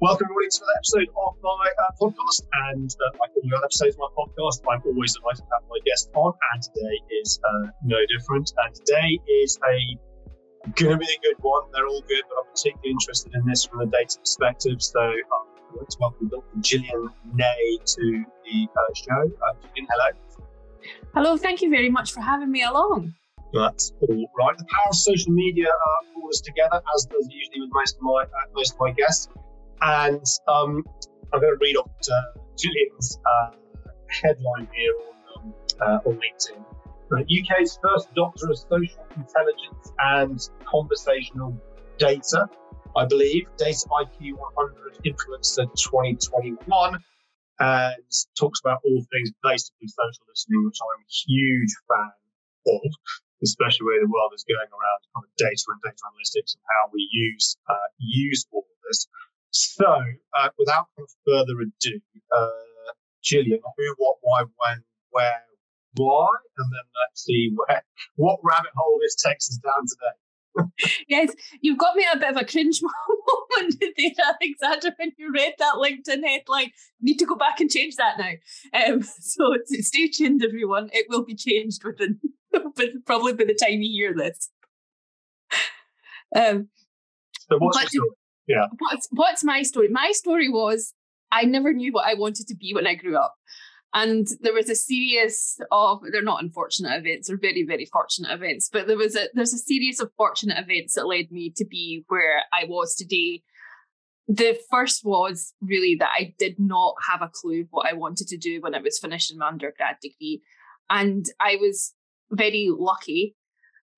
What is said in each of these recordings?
Welcome everybody to another episode of my podcast, and like all the other episodes of my podcast, I'm always delighted to have my guest on, and today is no different. And today is going to be a good one. They're all good, but I'm particularly interested in this from a data perspective. So I'd like to welcome Dr. Jillian Ney to the show. Jillian, hello. Hello, thank you very much for having me along. That's all right. The power of social media brought us together, as does usually with most of my guests. And I'm going to read off Jillian's headline here on LinkedIn. UK's first doctor of social intelligence and conversational data, I believe. Data IQ 100 Influencer 2021. And talks about all things basically social listening, which I'm a huge fan of, especially where the world is going around kind of data and data analytics and how we use all of this. So, without further ado, Jillian, who, what, why, when, where, why, and then let's see what rabbit hole this takes us down today. Yes, you've got me a bit of a cringe moment there, Alexander, when you read that LinkedIn headline. Need to go back and change that now. So stay tuned, everyone. It will be changed probably by the time you hear this. So what's your story? Yeah. What's my story? My story was I never knew what I wanted to be when I grew up. And there was a series of, they're not unfortunate events, they're very, very fortunate events, but there's a series of fortunate events that led me to be where I was today. The first was really that I did not have a clue what I wanted to do when I was finishing my undergrad degree. And I was very lucky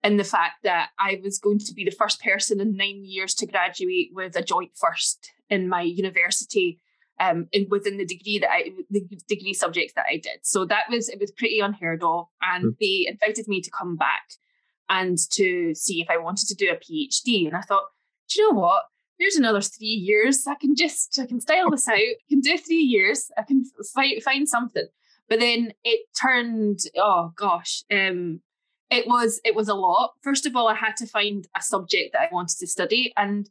in the fact that I was going to be the first person in 9 years to graduate with a joint first in my university, and within the degree subjects that I did. So it was pretty unheard of, and they invited me to come back and to see if I wanted to do a PhD. And I thought, do you know what? Here's another 3 years. I can style this out. I can do 3 years. I can find something. But then it turned, It was a lot. First of all, I had to find a subject that I wanted to study. And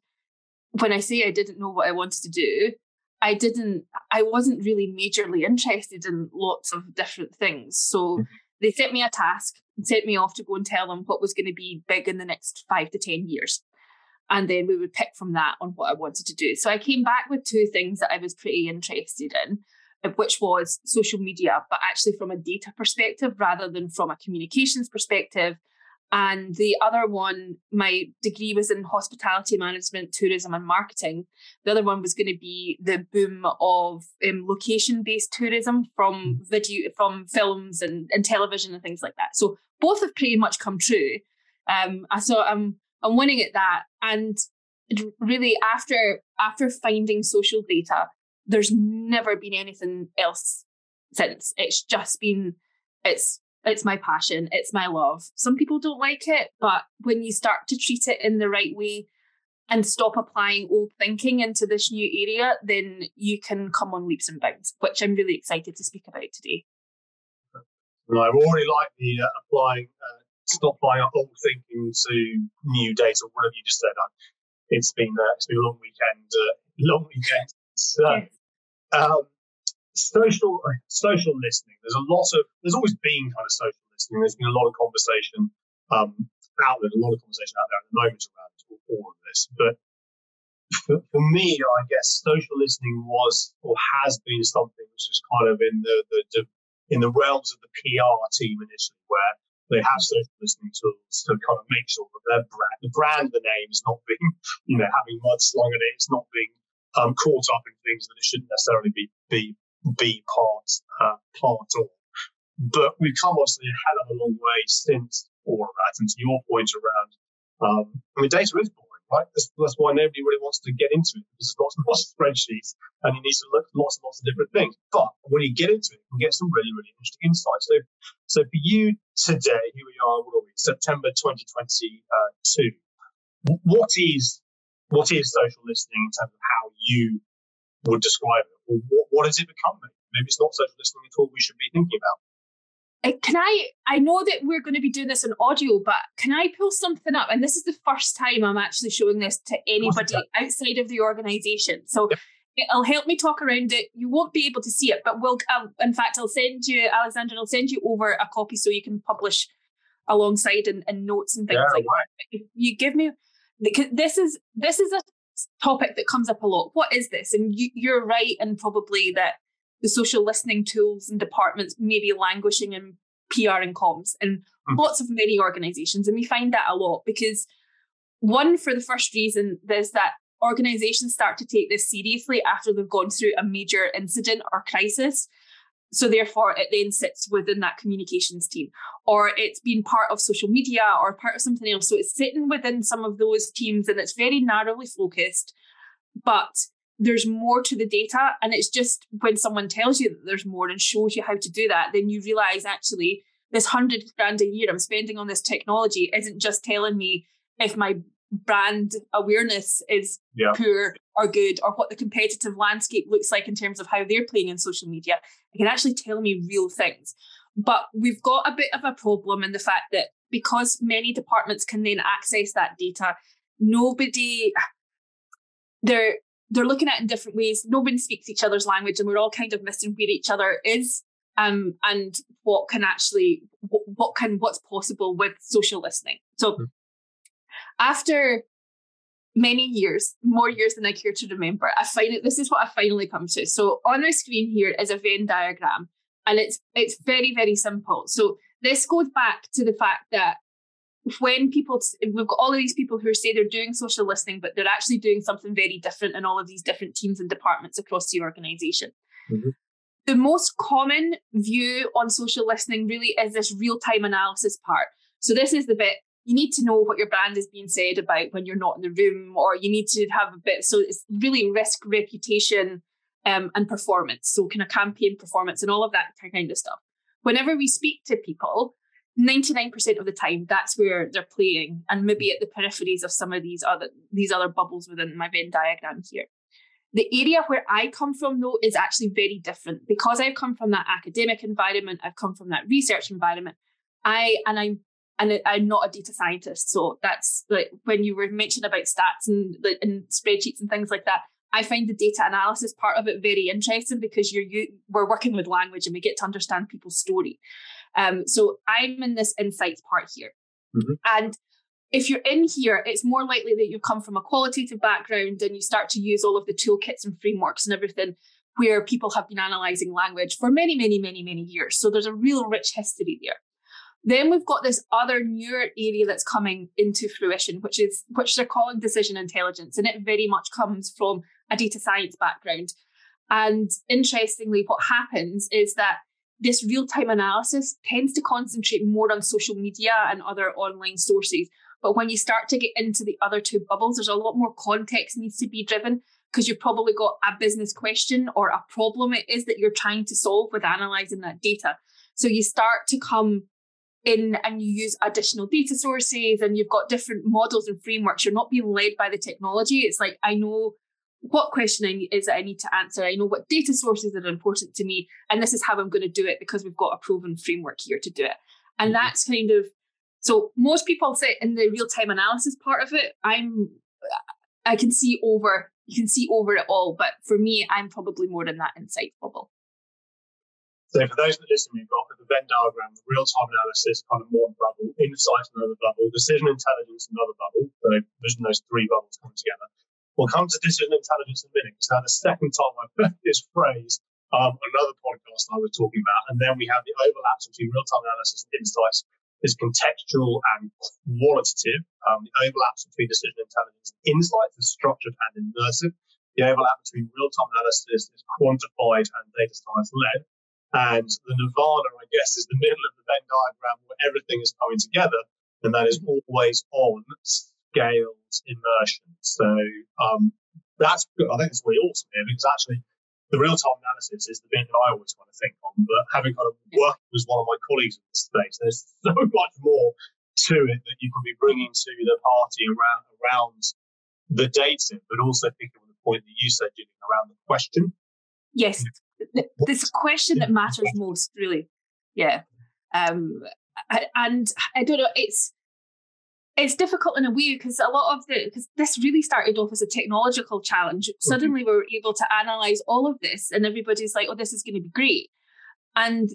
when I say I didn't know what I wanted to do, I wasn't really majorly interested in lots of different things. So they set me a task and sent me off to go and tell them what was going to be big in the next 5 to 10 years. And then we would pick from that on what I wanted to do. So I came back with two things that I was pretty interested in, which was social media, but actually from a data perspective rather than from a communications perspective. And the other one, my degree was in hospitality management, tourism and marketing. The other one was going to be the boom of location-based tourism from films and television and things like that. So both have pretty much come true. So I'm winning at that. And really after finding social data, there's never been anything else since. It's just been, it's my passion. It's my love. Some people don't like it, but when you start to treat it in the right way and stop applying old thinking into this new area, then you can come on leaps and bounds, which I'm really excited to speak about today. Well, I already like the stop applying old thinking to new data, or whatever you just said. It's been a long weekend. So, social listening. There's always been kind of social listening. There's been a lot of conversation out there at the moment around all of this. But for me, I guess social listening was or has been something which is kind of in the realms of the PR team initially, where they have social listening tools to kind of make sure that their brand, the name, is not being having mudslung in it. It's not being caught up in things that it shouldn't necessarily be part of. But we've come obviously a hell of a long way since all of that. And to your point around, data is boring, right? That's why nobody really wants to get into it, because there's lots and lots of spreadsheets and you need to look at lots and lots of different things. But when you get into it, you can get some really, really interesting insights. So for you today, here we are, September 2022. What is social listening in terms of how you would describe it? Or what has it become? Maybe it's not social listening at all we should be thinking about. I know that we're going to be doing this on audio, but can I pull something up? And this is the first time I'm actually showing this to anybody outside of the organisation. So It'll help me talk around it. You won't be able to see it, but I'll send you, Alexander, I'll send you over a copy so you can publish alongside and notes and things like that. If you give me, because this is a topic that comes up a lot. What is this? And you're right, and probably that the social listening tools and departments may be languishing in PR and comms and lots of many organisations. And we find that a lot because one, for the first reason, there's that organisations start to take this seriously after they've gone through a major incident or crisis. So therefore, it then sits within that communications team, or it's been part of social media or part of something else. So it's sitting within some of those teams and it's very narrowly focused, but there's more to the data. And it's just when someone tells you that there's more and shows you how to do that, then you realise actually this $100,000 a year I'm spending on this technology isn't just telling me if my brand awareness is poor or good, or what the competitive landscape looks like in terms of how they're playing in social media. It can actually tell me real things. But we've got a bit of a problem in the fact that because many departments can then access that data, they're looking at it in different ways. Nobody speaks each other's language, and we're all kind of missing where each other is and what's possible with social listening. So after many years, more years than I care to remember, this is what I finally come to. So on my screen here is a Venn diagram, and it's very, very simple. So this goes back to the fact that we've got all of these people who say they're doing social listening, but they're actually doing something very different in all of these different teams and departments across the organisation. Mm-hmm. The most common view on social listening really is this real-time analysis part. So this is the bit, you need to know what your brand is being said about when you're not in the room, or you need to have a bit, so it's really risk, reputation, and performance. So kind of campaign performance and all of that kind of stuff. Whenever we speak to people, 99% of the time, that's where they're playing, and maybe at the peripheries of some of these other bubbles within my Venn diagram here. The area where I come from, though, is actually very different, because I've come from that academic environment, I've come from that research environment. I'm not a data scientist, so that's like when you were mentioning about stats and spreadsheets and things like that. I find the data analysis part of it very interesting because we're working with language and we get to understand people's story. So I'm in this insights part here. Mm-hmm. And if you're in here, it's more likely that you come from a qualitative background and you start to use all of the toolkits and frameworks and everything where people have been analysing language for many, many, many, many years. So there's a real rich history there. Then we've got this other newer area that's coming into fruition, which they're calling decision intelligence. And it very much comes from a data science background. And interestingly, what happens is that this real-time analysis tends to concentrate more on social media and other online sources. But when you start to get into the other two bubbles, there's a lot more context needs to be driven, because you've probably got a business question or a problem it is that you're trying to solve with analysing that data. So you start to come in and you use additional data sources, and you've got different models and frameworks. You're not being led by the technology. It's like, I know what question I need to answer. I know what data sources are important to me, and this is how I'm going to do it because we've got a proven framework here to do it. And that's kind of, so most people sit in the real-time analysis part of it. You can see over it all, but for me, I'm probably more in that insight bubble. So for those that are listening, we've got the Venn diagram, the real-time analysis, kind of one bubble, insight, another bubble, decision intelligence, another bubble. So vision, those three bubbles come together. We'll come to decision intelligence in a minute, because now the second time I've heard this phrase on another podcast I was talking about, and then we have the overlaps between real-time analysis and insights is contextual and qualitative. The overlaps between decision intelligence and insights is structured and immersive. The overlap between real-time analysis is quantified and data science-led. And the nirvana, I guess, is the middle of the Venn diagram where everything is coming together, and that is always on scaled immersion. So that's good. I think it's really awesome here, because actually the real-time analysis is the bit that I always want to think on. But having kind of worked with one of my colleagues in this space, there's so much more to it that you can be bringing to the party around the data, but also thinking on the point that you said, Jillian, around the question. Yes. This question that matters most, really. Yeah. And I don't know, it's It's difficult in a way because because this really started off as a technological challenge. Mm-hmm. Suddenly we were able to analyze all of this and everybody's like, oh, this is going to be great. And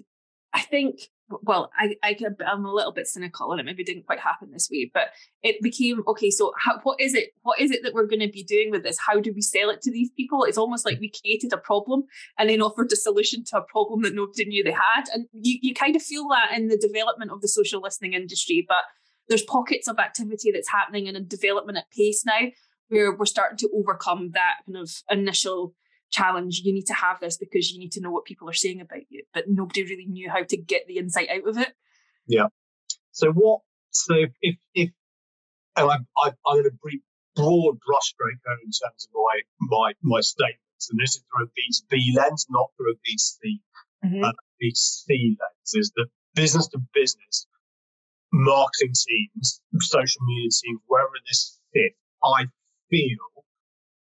I think, well, I'm a little bit cynical and it maybe didn't quite happen this way, but it became, okay, so what is it that we're going to be doing with this? How do we sell it to these people? It's almost like we created a problem and then offered a solution to a problem that nobody knew they had. And you kind of feel that in the development of the social listening industry, but there's pockets of activity that's happening and a development at pace now where we're starting to overcome that kind of initial challenge. You need to have this because you need to know what people are saying about you, but nobody really knew how to get the insight out of it. Yeah. So if and I'm going to bring broad brushstroke home in terms of my statements, and this is through a B2B lens, not through a B2C B2C lens, is that business to business marketing teams, social media teams, wherever this fits, I feel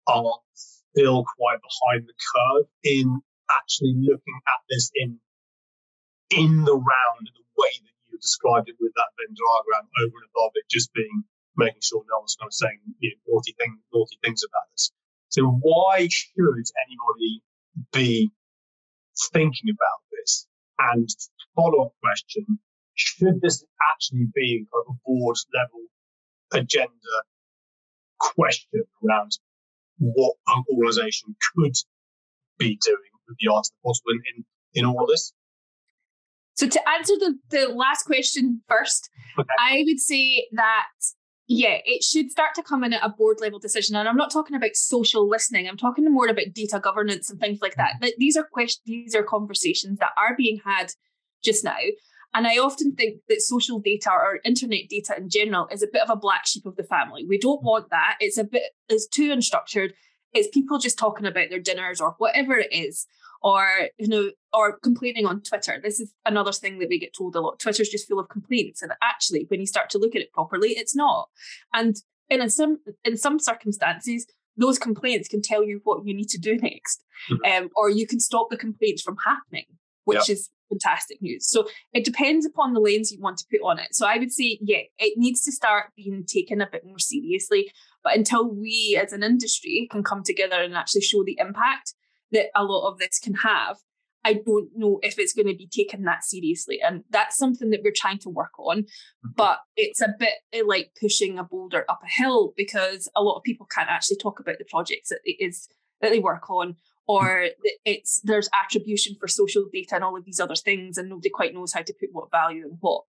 are still quite behind the curve in actually looking at this in the round in the way that you described it with that Venn diagram, over and above it just being making sure no one's kind of saying naughty things about this. So why should anybody be thinking about this? And follow-up question, should this actually be kind of a board level agenda question around what an organisation could be doing with the art of the possible in all of this? So to answer the last question first, okay. I would say that, yeah, it should start to come in at a board level decision. And I'm not talking about social listening. I'm talking more about data governance and things like that. But these are conversations that are being had just now. And I often think that social data or internet data in general is a bit of a black sheep of the family. We don't want that. It's too unstructured. It's people just talking about their dinners or whatever it is, or complaining on Twitter. This is another thing that we get told a lot. Twitter's just full of complaints. And actually, when you start to look at it properly, it's not. And in some circumstances, those complaints can tell you what you need to do next, or you can stop the complaints from happening, which is fantastic news. So it depends upon the lens you want to put on it. So I would say, yeah, it needs to start being taken a bit more seriously. But until we as an industry can come together and actually show the impact that a lot of this can have, I don't know if it's going to be taken that seriously. And that's something that we're trying to work on. But it's a bit like pushing a boulder up a hill, because a lot of people can't actually talk about the projects that they work on, or there's attribution for social data and all of these other things, and nobody quite knows how to put what value and what.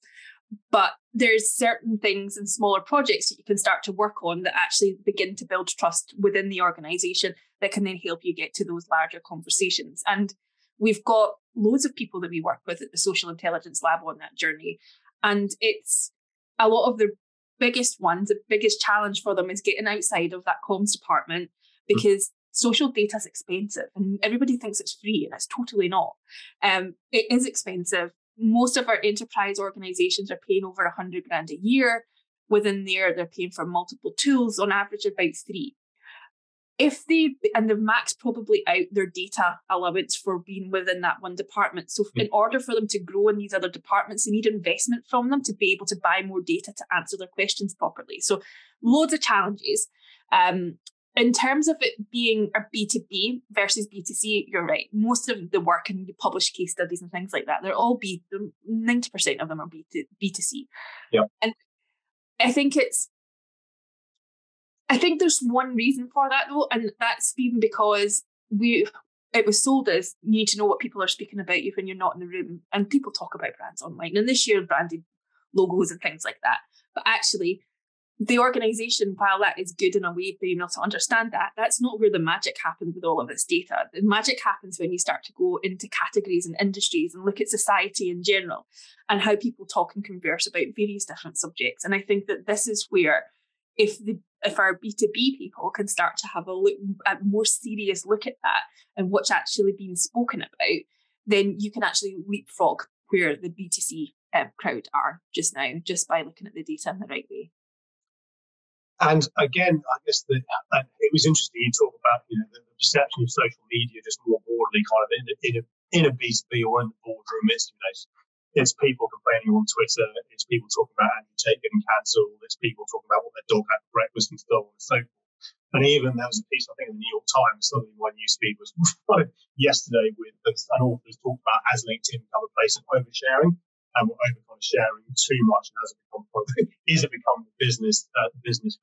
But there's certain things in smaller projects that you can start to work on that actually begin to build trust within the organisation that can then help you get to those larger conversations. And we've got loads of people that we work with at the Social Intelligence Lab on that journey. And it's a lot of the biggest ones, the biggest challenge for them is getting outside of that comms department, because social data is expensive and everybody thinks it's free, and it's totally not. It is expensive. Most of our enterprise organizations are paying over $100,000 a year. Within there, they're paying for multiple tools, on average about 3. And they've maxed probably out their data allowance for being within that one department. So in order for them to grow in these other departments, they need investment from them to be able to buy more data to answer their questions properly. So loads of challenges. In terms of it being a B2B versus B2C, you're right. Most of the work, and you publish case studies and things like that, they're all 90% of them are B2C. Yeah. And I think there's one reason for that though, and that's been because it was sold as you need to know what people are speaking about you when you're not in the room. And people talk about brands online, and they share branded logos and things like that. But actually, the organisation, while that is good in a way for you not to understand that, that's not where the magic happens with all of this data. The magic happens when you start to go into categories and industries and look at society in general and how people talk and converse about various different subjects. And I think that this is where, if our B2B people can start to have a more serious look at that and what's actually being spoken about, then you can actually leapfrog where the B2C crowd are just now, just by looking at the data in the right way. And again, I guess that it was interesting you talk about the perception of social media just more broadly, kind of in a B2B or in the boardroom. It's There's people complaining on Twitter. There's people talking about Andrew Tate getting cancelled. There's people talking about what their dog had for breakfast and so on and so forth. And even there was a piece, I think, in the New York Times, something my newsfeed was yesterday with an author who's talked about has LinkedIn become a place of oversharing, and what overcome sharing too much and has it become is it become the business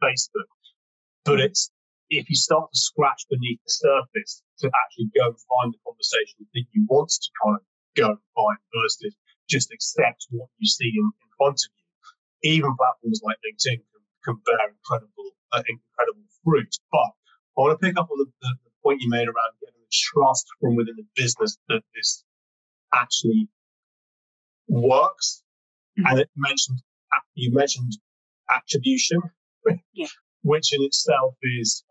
Facebook? But it's if you start to scratch beneath the surface to actually go and find the conversation that you want to kind of go and find versus just accept what you see in front of you. Even platforms like LinkedIn can bear incredible fruit. But I want to pick up on the point you made around getting the trust from within the business that this actually works. Mm-hmm. And you mentioned attribution, yeah, which in itself is,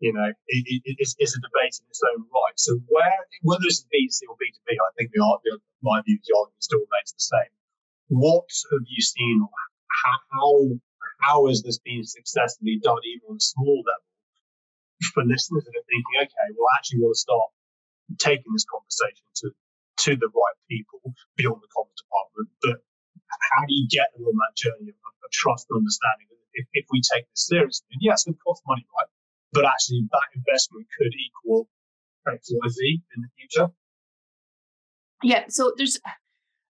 it's a debate in its own right. So whether it's B2C or B2B, I think my view of the argument still remains the same. What have you seen? How has this been successfully done, even on a small level, for listeners that are thinking, okay, well, I actually want to start taking this conversation to the right people beyond the comms department, but how do you get them on that journey of trust and understanding? If we take this seriously, and yes, it costs money, right? But actually, that investment could equal XYZ in the future. Yeah.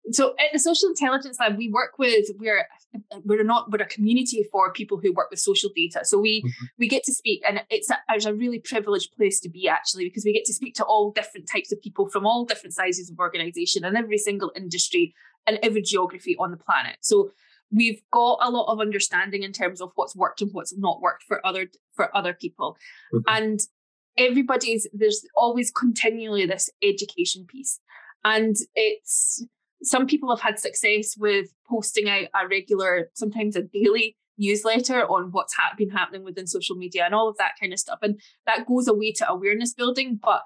So at the Social Intelligence Lab, we work with, we're a community for people who work with social data. So we get to speak, and it's a really privileged place to be, actually, because we get to speak to all different types of people from all different sizes of organisation and every single industry and every geography on the planet. So we've got a lot of understanding in terms of what's worked and what's not worked for other people. Mm-hmm. And there's always continually this education piece. And some people have had success with posting out a regular, sometimes a daily newsletter on what's been happening within social media and all of that kind of stuff. And that goes away to awareness building, but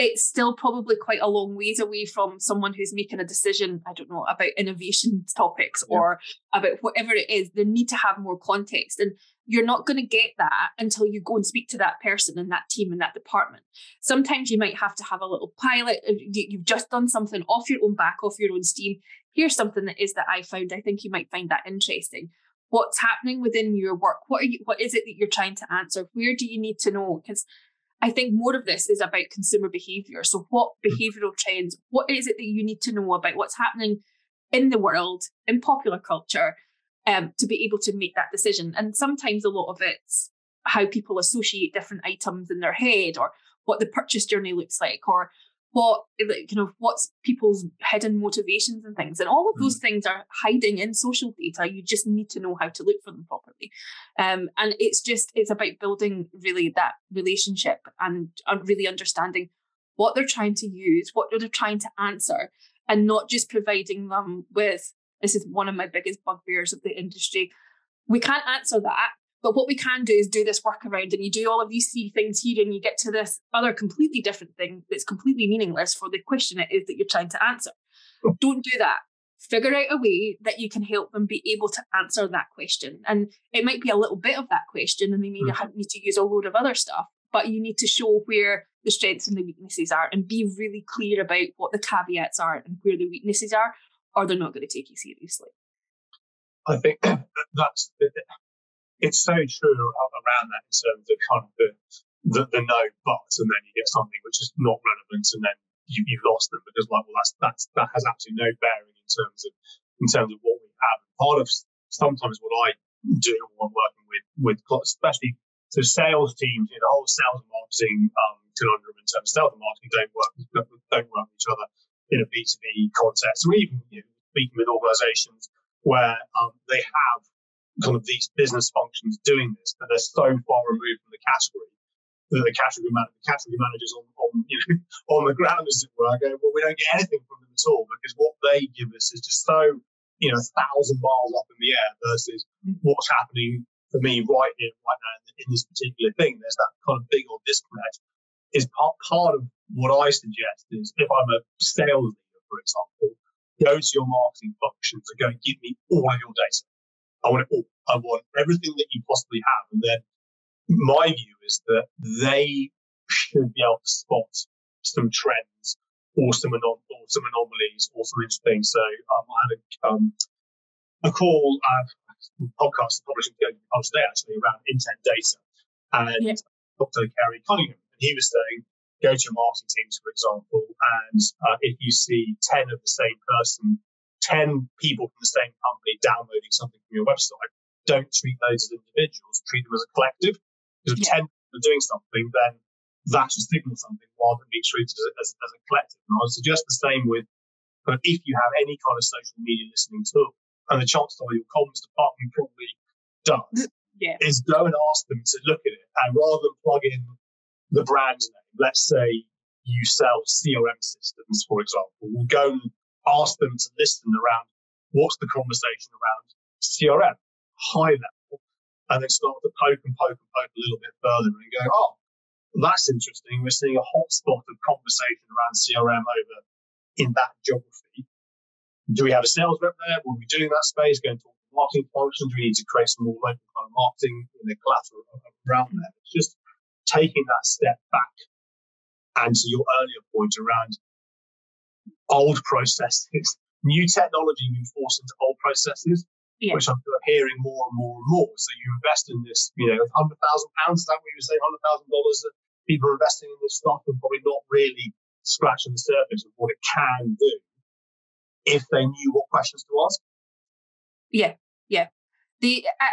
it's still probably quite a long ways away from someone who's making a decision, I don't know, about innovation topics or about whatever it is. They need to have more context. And you're not going to get that until you go and speak to that person and that team and that department. Sometimes you might have to have a little pilot. You've just done something off your own back, off your own steam. Here's something that I found. I think you might find that interesting. What's happening within your work? What is it that you're trying to answer? Where do you need to know? Because I think more of this is about consumer behaviour. So what behavioural trends, what is it that you need to know about what's happening in the world, in popular culture, to be able to make that decision? And sometimes a lot of it's how people associate different items in their head, or what the purchase journey looks like, or what's people's hidden motivations and things. And all of those things are hiding in social data. You just need to know how to look for them properly. And it's about building really that relationship and really understanding what they're trying to use, what they're trying to answer, and not just providing them with, this is one of my biggest bugbears of the industry, we can't answer that, but what we can do is do this workaround, and you do all of these three things here and you get to this other completely different thing that's completely meaningless for the question it is that you're trying to answer. Don't do that. Figure out a way that you can help them be able to answer that question. And it might be a little bit of that question, and they may need to use a load of other stuff, but you need to show where the strengths and the weaknesses are and be really clear about what the caveats are and where the weaknesses are, or they're not going to take you seriously. I think that's... It's so true around that in terms of kind of the no but, and then you get something which is not relevant, and then you've lost them because that has absolutely no bearing in terms of what we have. Part of sometimes what I do when working with especially so sales teams, the whole sales and marketing conundrum in terms of sales and marketing don't work with each other in a B2B context, or even speaking with organisations where they have kind of these business functions doing this, but they're so far removed from the category that the category managers on the ground, as it were, go, well, we don't get anything from them at all because what they give us is just so 1,000 miles up in the air versus what's happening for me right here, right now in this particular thing. There's that kind of big old disconnect. Is part of what I suggest is if I'm a sales leader, for example, go to your marketing functions and go give me all of your data. I want it all. I want everything that you possibly have. And then my view is that they should be able to spot some trends or some anomalies or some interesting things. So I had a call, podcast publishing today actually around intent data, and Dr. Kerry Cunningham, and he was saying, go to your marketing teams, for example, and if you see 10 of the same person, 10 people from the same company downloading something from your website, don't treat those as individuals, treat them as a collective. Because if 10 people are doing something, then that's a signal something rather than being treated as a collective. And I would suggest the same with, but if you have any kind of social media listening tool, and the chances are your comms department probably does, is go and ask them to look at it, and rather than plug in the brand name, let's say you sell CRM systems, for example, we'll go and ask them to listen around what's the conversation around CRM, high level, and then start to poke a little bit further and go, oh, that's interesting. We're seeing a hot spot of conversation around CRM over in that geography. Do we have a sales rep there? Will we do in that space? Go and talk to marketing functions. Do we need to create some more local kind of marketing and the collateral around there? It's just taking that step back, and to your earlier point around old processes, new technology being forced into old processes, which I'm hearing more and more and more. So you invest in this, you know, £100,000, is that what you were saying, $100,000 that people are investing in this stuff and probably not really scratching the surface of what it can do if they knew what questions to ask.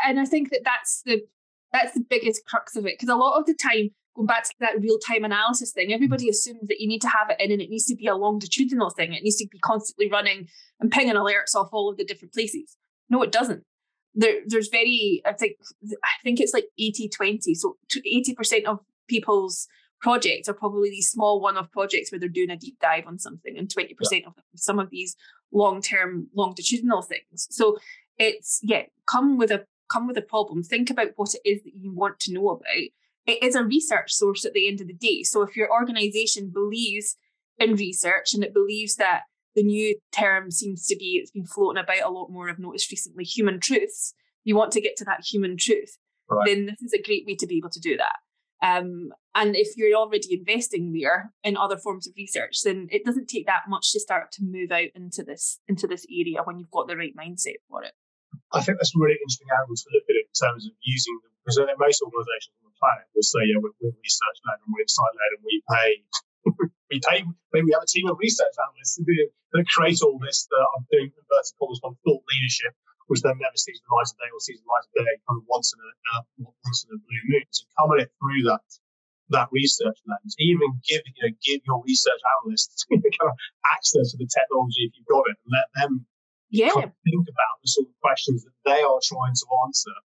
And I think that that's the biggest crux of it, because a lot of the time, going back to that real-time analysis thing, everybody assumes that you need to have it in and it needs to be a longitudinal thing. It needs to be constantly running and pinging alerts off all of the different places. No, it doesn't. There's very, I think it's like 80-20. So 80% of people's projects are probably these small one-off projects where they're doing a deep dive on something, and 20% of some of these long-term longitudinal things. So it's, come with a problem. Think about what it is that you want to know about. It is a research source at the end of the day. So if your organisation believes in research and it believes that the new term seems to be, it's been floating about a lot more, I've noticed recently, human truths, you want to get to that human truth, then this is a great way to be able to do that. And if you're already investing there in other forms of research, then it doesn't take that much to start to move out into this area when you've got the right mindset for it. I think that's a really interesting angle to look at it in terms of using them, because most organisations on the planet will say, we're research led and we're insight led and we pay. Maybe we have a team of research analysts that create all this that I'm doing inverted commas on thought leadership, which then never sees the light of day or sees the light of day kind of once in a blue moon. So coming it through that research lens, even give your research analysts kind of access to the technology if you've got it, and let them kind of think about the sort of questions that they are trying to answer,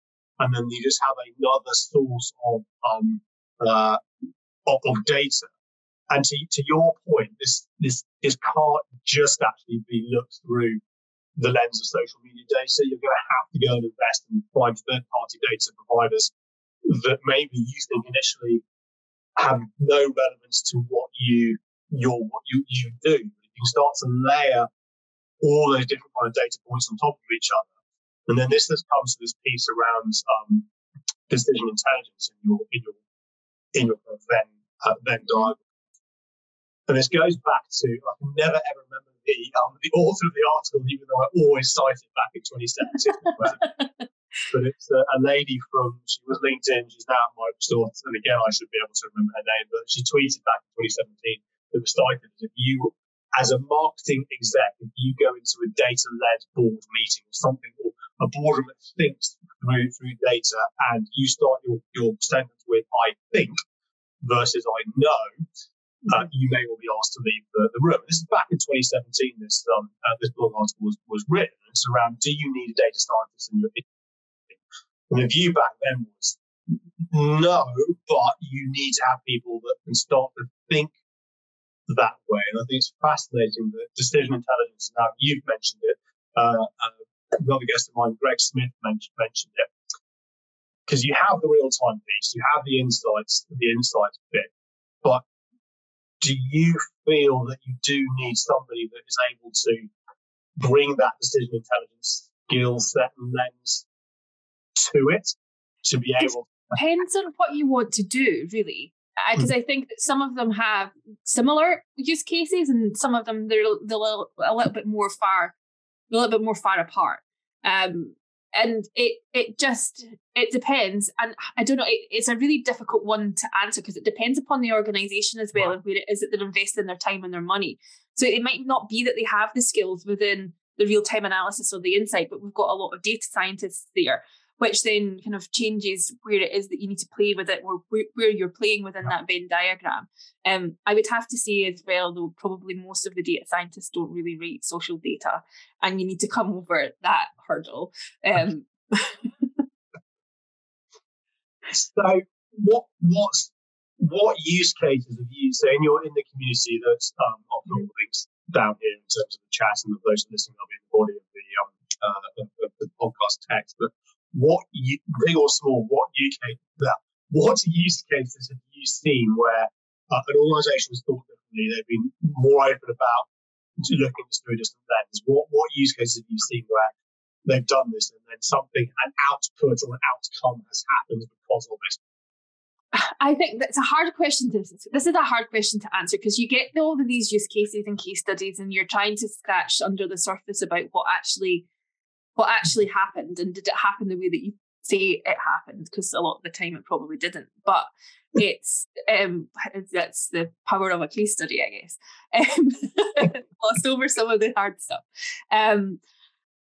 and then you just have another source of data. And to your point, this can't just actually be looked through the lens of social media data. You're going to have to go and invest and find third-party data providers that maybe you think initially have no relevance to what you do. You can start to layer all those different kind of data points on top of each other, and then this comes to this piece around decision intelligence in your Venn diagram. And this goes back to, I can never ever remember the author of the article, even though I always cite it back in 2017. But it's a lady from, she was LinkedIn, she's now at Microsoft, and again, I should be able to remember her name, but she tweeted back in 2017 that was cited as, if you, as a marketing exec, if you go into a data-led board meeting or something, or a boardroom that thinks through data, and you start your sentence with, I think, versus I know, you may well be asked to leave the room. This is back in 2017. This blog article was written. It's around, do you need a data scientist in your team? And the view back then was no, but you need to have people that can start to think that way. And I think it's fascinating that decision intelligence. Now you've mentioned it. Another guest of mine, Greg Smith, mentioned it, because you have the real time piece, you have the insights bit, but do you feel that you do need somebody that is able to bring that decision intelligence skill set and lens to it to be able? Depends on what you want to do, really. because I think that some of them have similar use cases, and some of them they're a little bit more far apart. And it depends, and I don't know. It's a really difficult one to answer because it depends upon the organisation as well, and where it is that they're investing their time and their money. So it might not be that they have the skills within the real-time analysis or the insight, but we've got a lot of data scientists there, which then kind of changes where it is that you need to play with it, or where you're playing within that Venn diagram. I would have to say as well, though, probably most of the data scientists don't really rate social data, and you need to come over that hurdle. So what use cases have you, so in the community that's often all the links down here in terms of the chat, and for those listening, I'll be in the body of the podcast text, but big or small, what use cases have you seen where an organisation has thought differently, they've been more open about looking at this through a different lens? What use cases have you seen where they've done this and then an output or an outcome has happened because of this? I think that's a hard question. This is a hard question to answer because you get all of these use cases and case studies, and you're trying to scratch under the surface about what actually happened, and did it happen the way that you say it happened? Because a lot of the time it probably didn't. But it's that's the power of a case study, I guess. Lost over some of the hard stuff.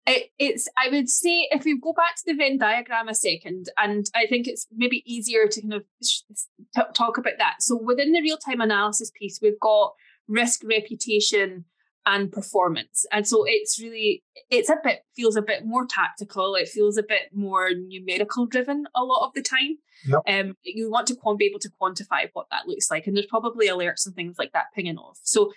I would say if we go back to the Venn diagram a second, and I think it's maybe easier to kind of talk about that. So within the real-time analysis piece, we've got risk, reputation, and performance. And so feels a bit more tactical. It feels a bit more numerical driven a lot of the time. Yep. You want to be able to quantify what that looks like. And there's probably alerts and things like that pinging off. So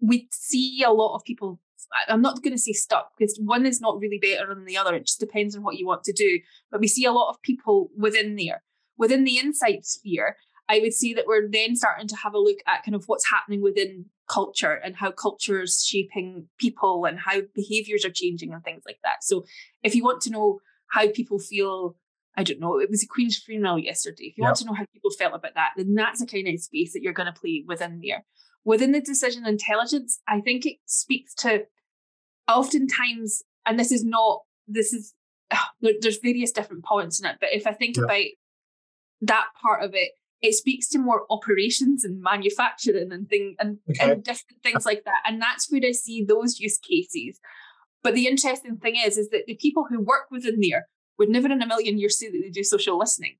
we see a lot of people, I'm not going to say stuck because one is not really better than the other. It just depends on what you want to do. But we see a lot of people within the insight sphere. I would say that we're then starting to have a look at kind of what's happening within culture and how culture is shaping people and how behaviours are changing and things like that. So if you want to know how people feel, I don't know, it was a Queen's funeral yesterday. If you want to know how people felt about that, then that's the kind of space that you're going to play within there. Within the decision intelligence, I think it speaks to oftentimes, and there's various different points in it, but if I think about that part of it, it speaks to more operations and manufacturing and different things like that. And that's where I see those use cases. But the interesting thing is that the people who work within there would never in a million years say that they do social listening.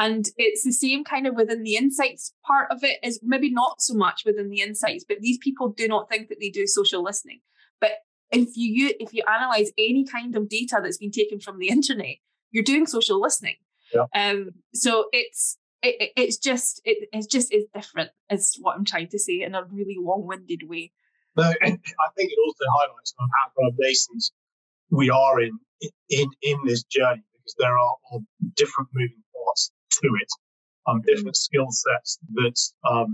And it's the same kind of within the insights part of it, is maybe not so much within the insights, but these people do not think that they do social listening. But if you analyse any kind of data that's been taken from the internet, you're doing social listening. Yeah. So it's different, is what I'm trying to say in a really long-winded way. No, and I think it also highlights how kind of nascent we are in this journey, because there are different moving parts to it, different skill sets that are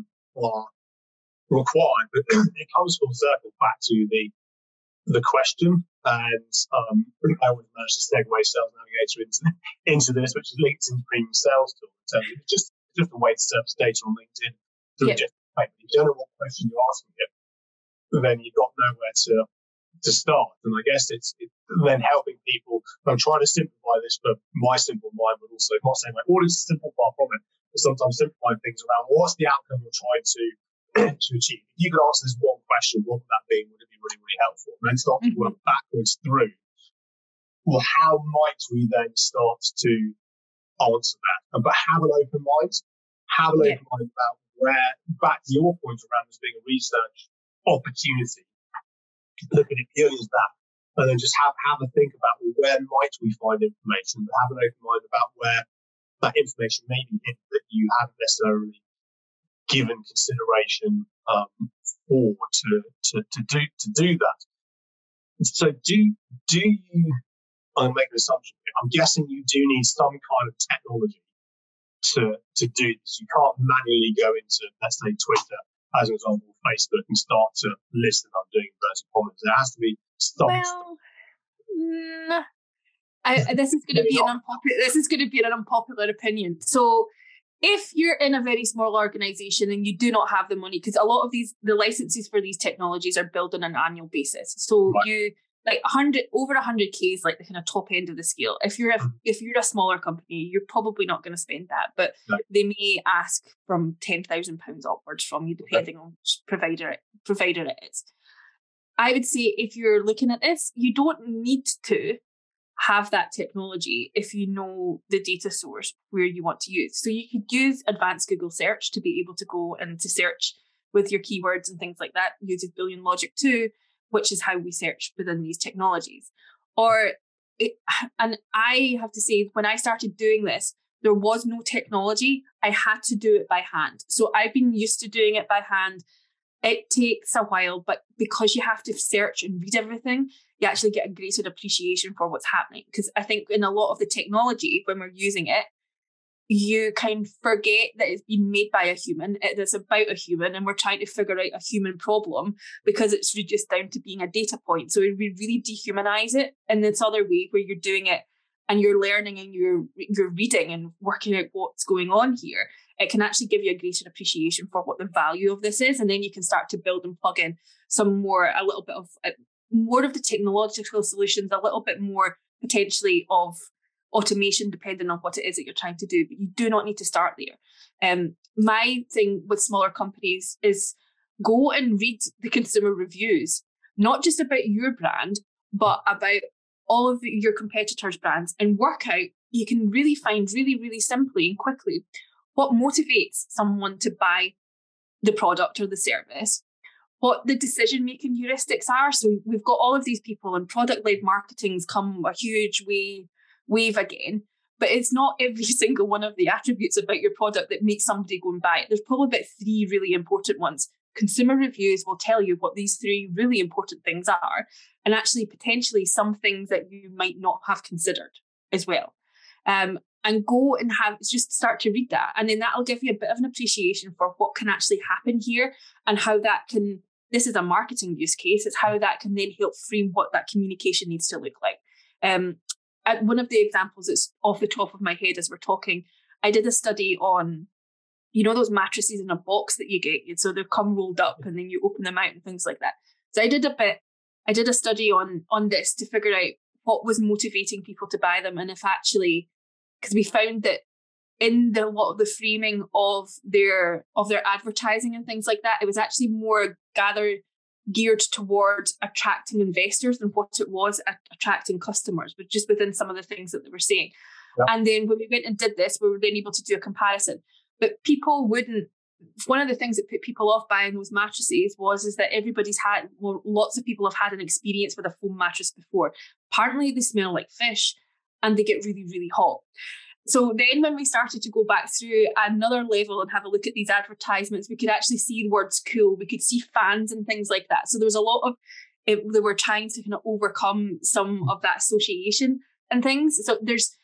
required. But it comes full circle back to the question, and I would have managed to segue Sales Navigator into this, which is LinkedIn's premium sales tool. So it's just a way to surface data on LinkedIn through just paper. If you don't know what question you're asking it, then you've got nowhere to start. And I guess it's then helping people. I'm trying to simplify this for my simple mind, but also not saying my audience is simple, far from it, but sometimes simplifying things around what's the outcome you're trying to achieve. If you could answer this one question, what would that be? Would it be really, really helpful? And then start to work backwards through, well, how might we then start to answer that? But have an open mind. Have an open mind about where, back to your point around this being a research opportunity, look at it purely as that, and then just have a think about where might we find information, but have an open mind about where that information may be hidden that you haven't necessarily given consideration for to do that. So do you? I'm making an assumption. I'm guessing you do need some kind of technology to do this. You can't manually go into, let's say, Twitter, as an example, or Facebook, and start to listen. I'm doing inverted commas. There has to be some. Well, this is going to be an unpopular opinion. So If you're in a very small organization and you do not have the money, because a lot of the licenses for these technologies are billed on an annual basis. So right. you like 100 over 100K is like the kind of top end of the scale. If you're a smaller company, you're probably not going to spend that, but no. they may ask from £10,000 upwards from you, depending okay. on which provider it is. I would say if you're looking at this, you don't need to have that technology if you know the data source where you want to use. So you could use advanced Google search to be able to go and to search with your keywords and things like that, uses Boolean logic too, which is how we search within these technologies. And I have to say, when I started doing this, there was no technology. I had to do it by hand. So I've been used to doing it by hand. It takes a while, but because you have to search and read everything, you actually get a greater appreciation for what's happening. Because I think in a lot of the technology, when we're using it, you kind of forget that it's been made by a human, it is about a human, and we're trying to figure out a human problem because it's reduced down to being a data point. So we really dehumanize it in this other way where you're doing it and you're learning and you're reading and working out what's going on here. It can actually give you a greater appreciation for what the value of this is. And then you can start to build and plug in a little bit of the technological solutions, a little bit more potentially of automation, depending on what it is that you're trying to do. But you do not need to start there. My thing with smaller companies is go and read the consumer reviews, not just about your brand, but about all of your competitors' brands, and work out, you can really find really, really simply and quickly what motivates someone to buy the product or the service, what the decision-making heuristics are. So we've got all of these people, and product-led marketing's come a huge wave again, but it's not every single one of the attributes about your product that makes somebody go and buy it. There's probably about three really important ones. Consumer reviews will tell you what these three really important things are, and actually potentially some things that you might not have considered as well. And go and just start to read that. And then that'll give you a bit of an appreciation for what can actually happen here and how that can, this is a marketing use case, it's how that can then help frame what that communication needs to look like. One of the examples that's off the top of my head as we're talking, I did a study on, you know, those mattresses in a box that you get. So they've come rolled up and then you open them out and things like that. So I did a study on this to figure out what was motivating people to buy them, and if actually, because we found that in a lot of the framing of their advertising and things like that, it was actually more geared towards attracting investors than what it was attracting customers, but just within some of the things that they were saying. Yeah. And then when we went and did this, we were then able to do a comparison. But one of the things that put people off buying those mattresses was that lots of people have had an experience with a foam mattress before. Apparently they smell like fish, and they get really, really hot. So then when we started to go back through another level and have a look at these advertisements, we could actually see the words cool. We could see fans and things like that. So there was a lot of it. They were trying to kind of overcome some of that association and things. So there's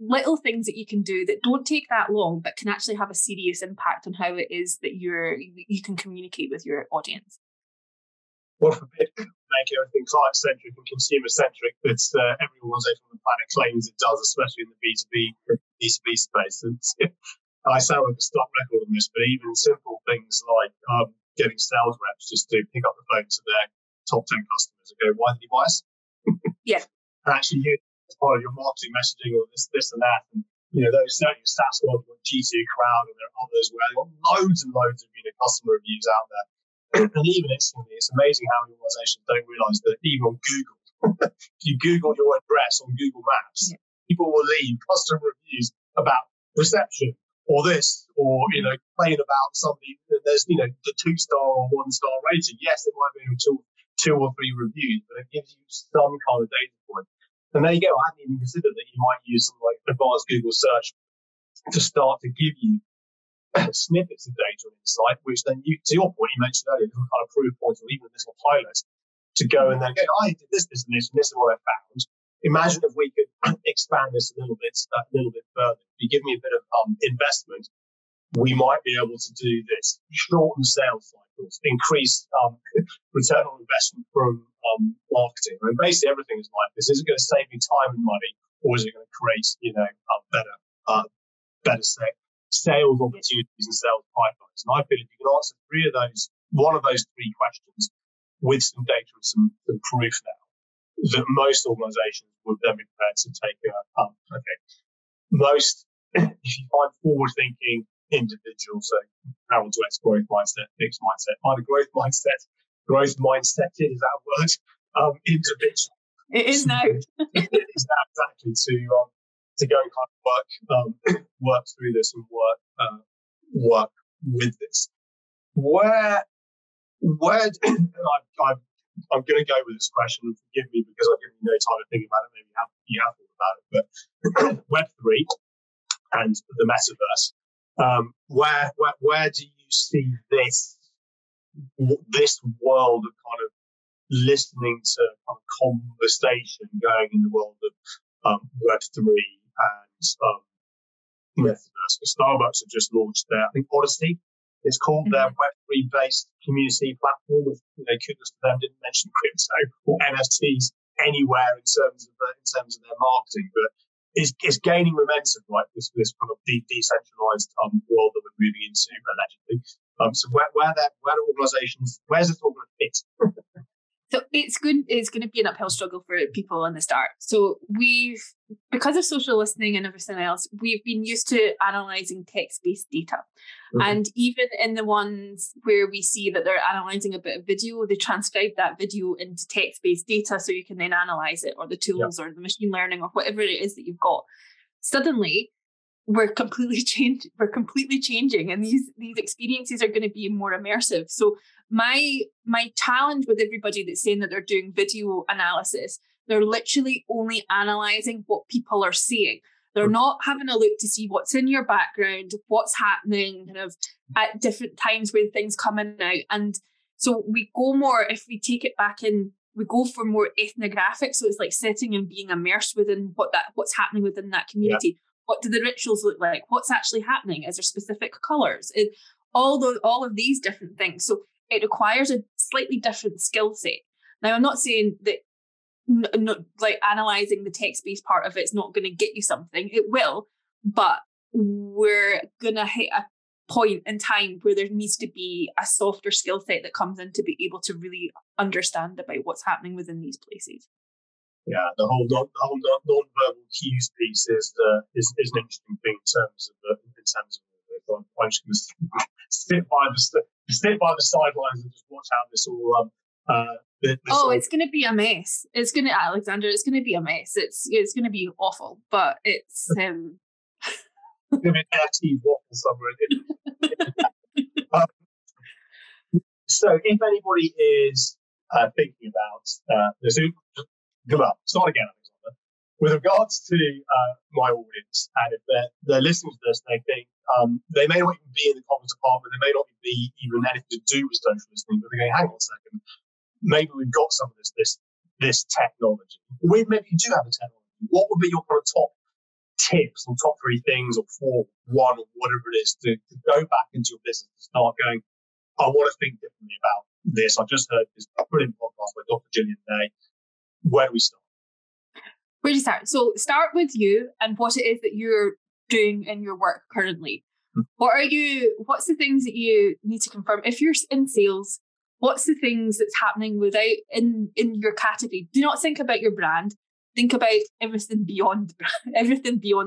little things that you can do that don't take that long, but can actually have a serious impact on how it is that you can communicate with your audience. What a bit make everything client-centric and consumer-centric that every organisation on the planet claims it does, especially in the B2B space. And I sound like a stock record on this, but even simple things like getting sales reps just to pick up the phone to their top 10 customers and go, why did you buy us? Yeah. And actually, you as part of your marketing messaging or this and that, and you know, those certainly SaaS ones like G2 crowd, and there are others where they've got loads and loads of customer reviews out there. And even instantly, it's amazing how organizations don't realize that even on Google, if you Google your address on Google Maps, people will leave customer reviews about reception or this, or, you know, complain about somebody. There's, you know, the 2-star or 1-star rating. Yes, it might be two or three reviews, but it gives you some kind of data point. And there you go. I hadn't even considered that you might use something like advanced Google search to start to give you snippets of data and insight, which then you, to your point, you mentioned earlier, little kind of proof points or even little pilots to go and then go, I did this, and this, and this is what I found. Imagine if we could expand this a little bit further. If you give me a bit of investment, we might be able to do this. Shorten sales cycles, increase return on investment from marketing. I mean, basically everything is like this. Is it going to save me time and money, or is it going to create, you know, better sales opportunities and sales pipelines. And I feel if you can answer three of those, one of those three questions with some data and some proof now, that most organizations would then be prepared to take okay. Most, if you find forward-thinking individuals, so how to growth mindset, fixed mindset, find a growth mindset, is that a word? Individual. It is now. It is now, exactly, to go and kind of work through this and work with this. Where I'm going to go with this question, and forgive me because I've given you no time to think about it. Maybe you have thought about it, but Web3 and the metaverse. Where do you see this world of kind of listening to kind of conversation going in the world of Web3 and metaverse? Because Starbucks have just launched their, I think, Odyssey. It's called their Web3 based community platform. With, you know, kudos to them, didn't mention crypto or NFTs anywhere in terms of their marketing, but it's gaining momentum, right? This kind of decentralized world that we're moving into, allegedly. So where do organizations? Where's this all going to fit? So it's going to be an uphill struggle for people in the start. So because of social listening and everything else, we've been used to analysing text-based data. Mm-hmm. And even in the ones where we see that they're analysing a bit of video, they transcribe that video into text-based data so you can then analyse it, or the tools or the machine learning or whatever it is that you've got. Suddenly, we're completely changing, and these experiences are going to be more immersive. So my challenge with everybody that's saying that they're doing video analysis, they're literally only analysing what people are seeing. They're not having a look to see what's in your background, what's happening kind of at different times when things come in and out. And so we go more, if we take it back in, we go for more ethnographic. So it's like setting and being immersed within what's happening within that community. Yeah. What do the rituals look like? What's actually happening? Is there specific colours? All of these different things. So it requires a slightly different skill set. Now, I'm not saying that analysing the text-based part of it's not going to get you something. It will, but we're going to hit a point in time where there needs to be a softer skill set that comes in to be able to really understand about what's happening within these places. Yeah, the whole non-verbal cues piece is an interesting thing in terms of I'm just going to sit by the sidelines and just watch how this all. It's going to be a mess. It's going to be a mess. It's going to be awful, but it's. It's going to be an NFT waffle somewhere. So, if anybody is thinking about this. Good luck. Start again, Alexander. With regards to my audience, and if they're listening to this, they think they may not even be in the comments department, they may not be even anything to do with social listening, but they're going, hang on a second, maybe we've got some of this technology. Maybe you do have a technology. What would be your kind of top tips or top three things or four, one or whatever it is to go back into your business and start going, I want to think differently about this. I just heard this brilliant podcast by Dr. Jillian Ney. Where do we start? Where do you start? So start with you and what it is that you're doing in your work currently. What's the things that you need to confirm? If you're in sales, what's the things that's happening in your category? Do not think about your brand. Think about everything beyond the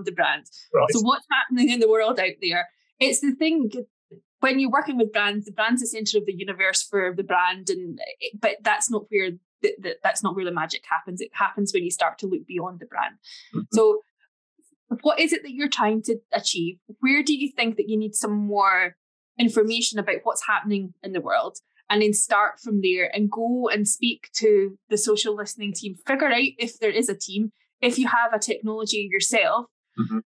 brand. Right. So what's happening in the world out there? It's the thing. When you're working with brands, the brand's the centre of the universe for the brand, but that's not where the magic happens. It happens when you start to look beyond the brand. Mm-hmm. So what is it that you're trying to achieve? Where do you think that you need some more information about what's happening in the world? And then start from there and go and speak to the social listening team. Figure out if there is a team, if you have a technology yourself. Mm-hmm.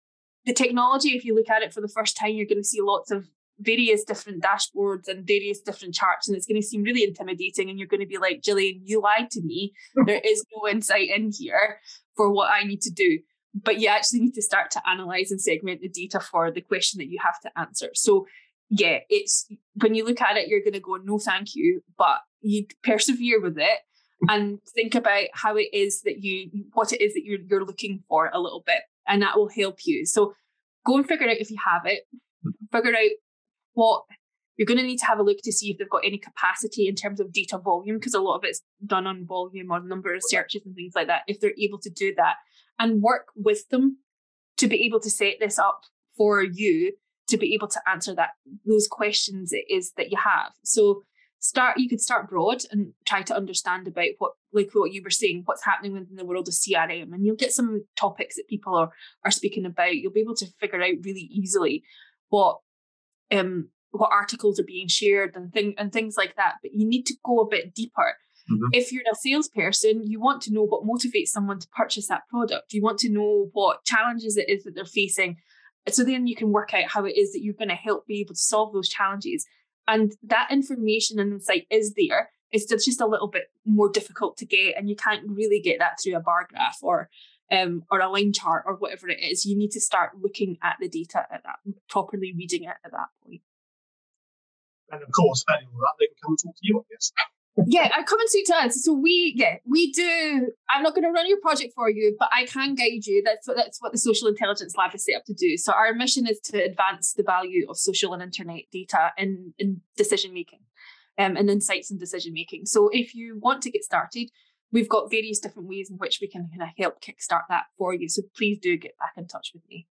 The technology, if you look at it for the first time, you're going to see lots of various different dashboards and various different charts, and it's going to seem really intimidating, and you're going to be like, Jillian, you lied to me. There is no insight in here for what I need to do. But you actually need to start to analyse and segment the data for the question that you have to answer. So yeah, it's when you look at it, you're going to go, no thank you, but you persevere with it and think about how it is that you're looking for a little bit, and that will help you. So go and figure out if you have it. figure out what you're going to need to have a look to see if they've got any capacity in terms of data volume, because a lot of it's done on volume or number of searches and things like that. If they're able to do that, and work with them to be able to set this up for you to be able to answer that those questions it is that you have. So you could start broad and try to understand about what you were saying, what's happening within the world of CRM, and you'll get some topics that people are speaking about. You'll be able to figure out really easily what articles are being shared and things like that. But you need to go a bit deeper. Mm-hmm. If you're a salesperson, you want to know what motivates someone to purchase that product. You want to know what challenges it is that they're facing. So then you can work out how it is that you're going to help be able to solve those challenges. And that information and insight is there. It's just a little bit more difficult to get, and you can't really get that through a bar graph or a line chart or whatever it is. You need to start looking at the data at that, properly reading it at that point. And of course, depending on that, they can come and talk to you, I guess. Yeah, I come and see to us. So we do. I'm not going to run your project for you, but I can guide you. That's what the Social Intelligence Lab is set up to do. So our mission is to advance the value of social and internet data in decision making, and insights in decision making. So if you want to get started, we've got various different ways in which we can kind of help kickstart that for you. So please do get back in touch with me.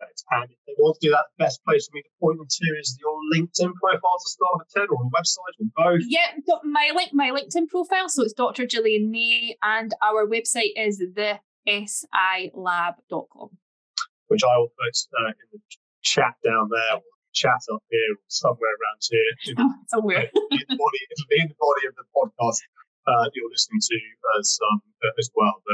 Perfect. And if they want to do that, the best place for me to point them to is your LinkedIn profile to start with, or a website, or both. Yeah, my LinkedIn profile, so it's Dr. Jillian Ney, and our website is thesilab.com. Which I will post in the chat down there, or chat up here, or somewhere around here. Somewhere. It'll be in the body of the podcast. You're listening to as well. But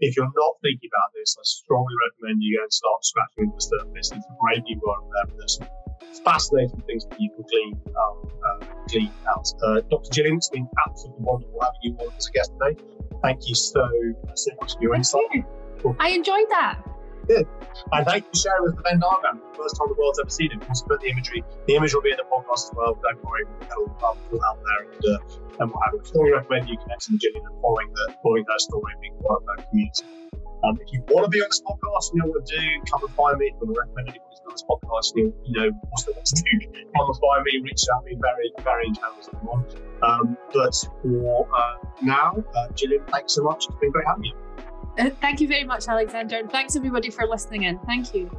if you're not thinking about this, I strongly recommend you go and start scratching into the surface. It's a great new world there, but there's some fascinating things that you can glean out. Dr. Jillian, it's been absolutely wonderful having you on as a guest today. Thank you so much for your insight. Cool. I enjoyed that. Good. And thank you for sharing with the Venn diagram. The first time the world's ever seen it. We'll put the imagery. The image will be in the podcast as well. Don't worry, we'll put it out there and we'll have it. I strongly recommend you connecting with Jillian and following that story and being part of that community. If you want to be on this podcast and you know what to do, come and find me. If you want to recommend anybody who's on this podcast and also what to do, come and find me, reach out to me, varying channels that you want. But for now, Jillian, thanks so much. It's been great having you. Thank you very much, Alexander, and thanks everybody for listening in. Thank you.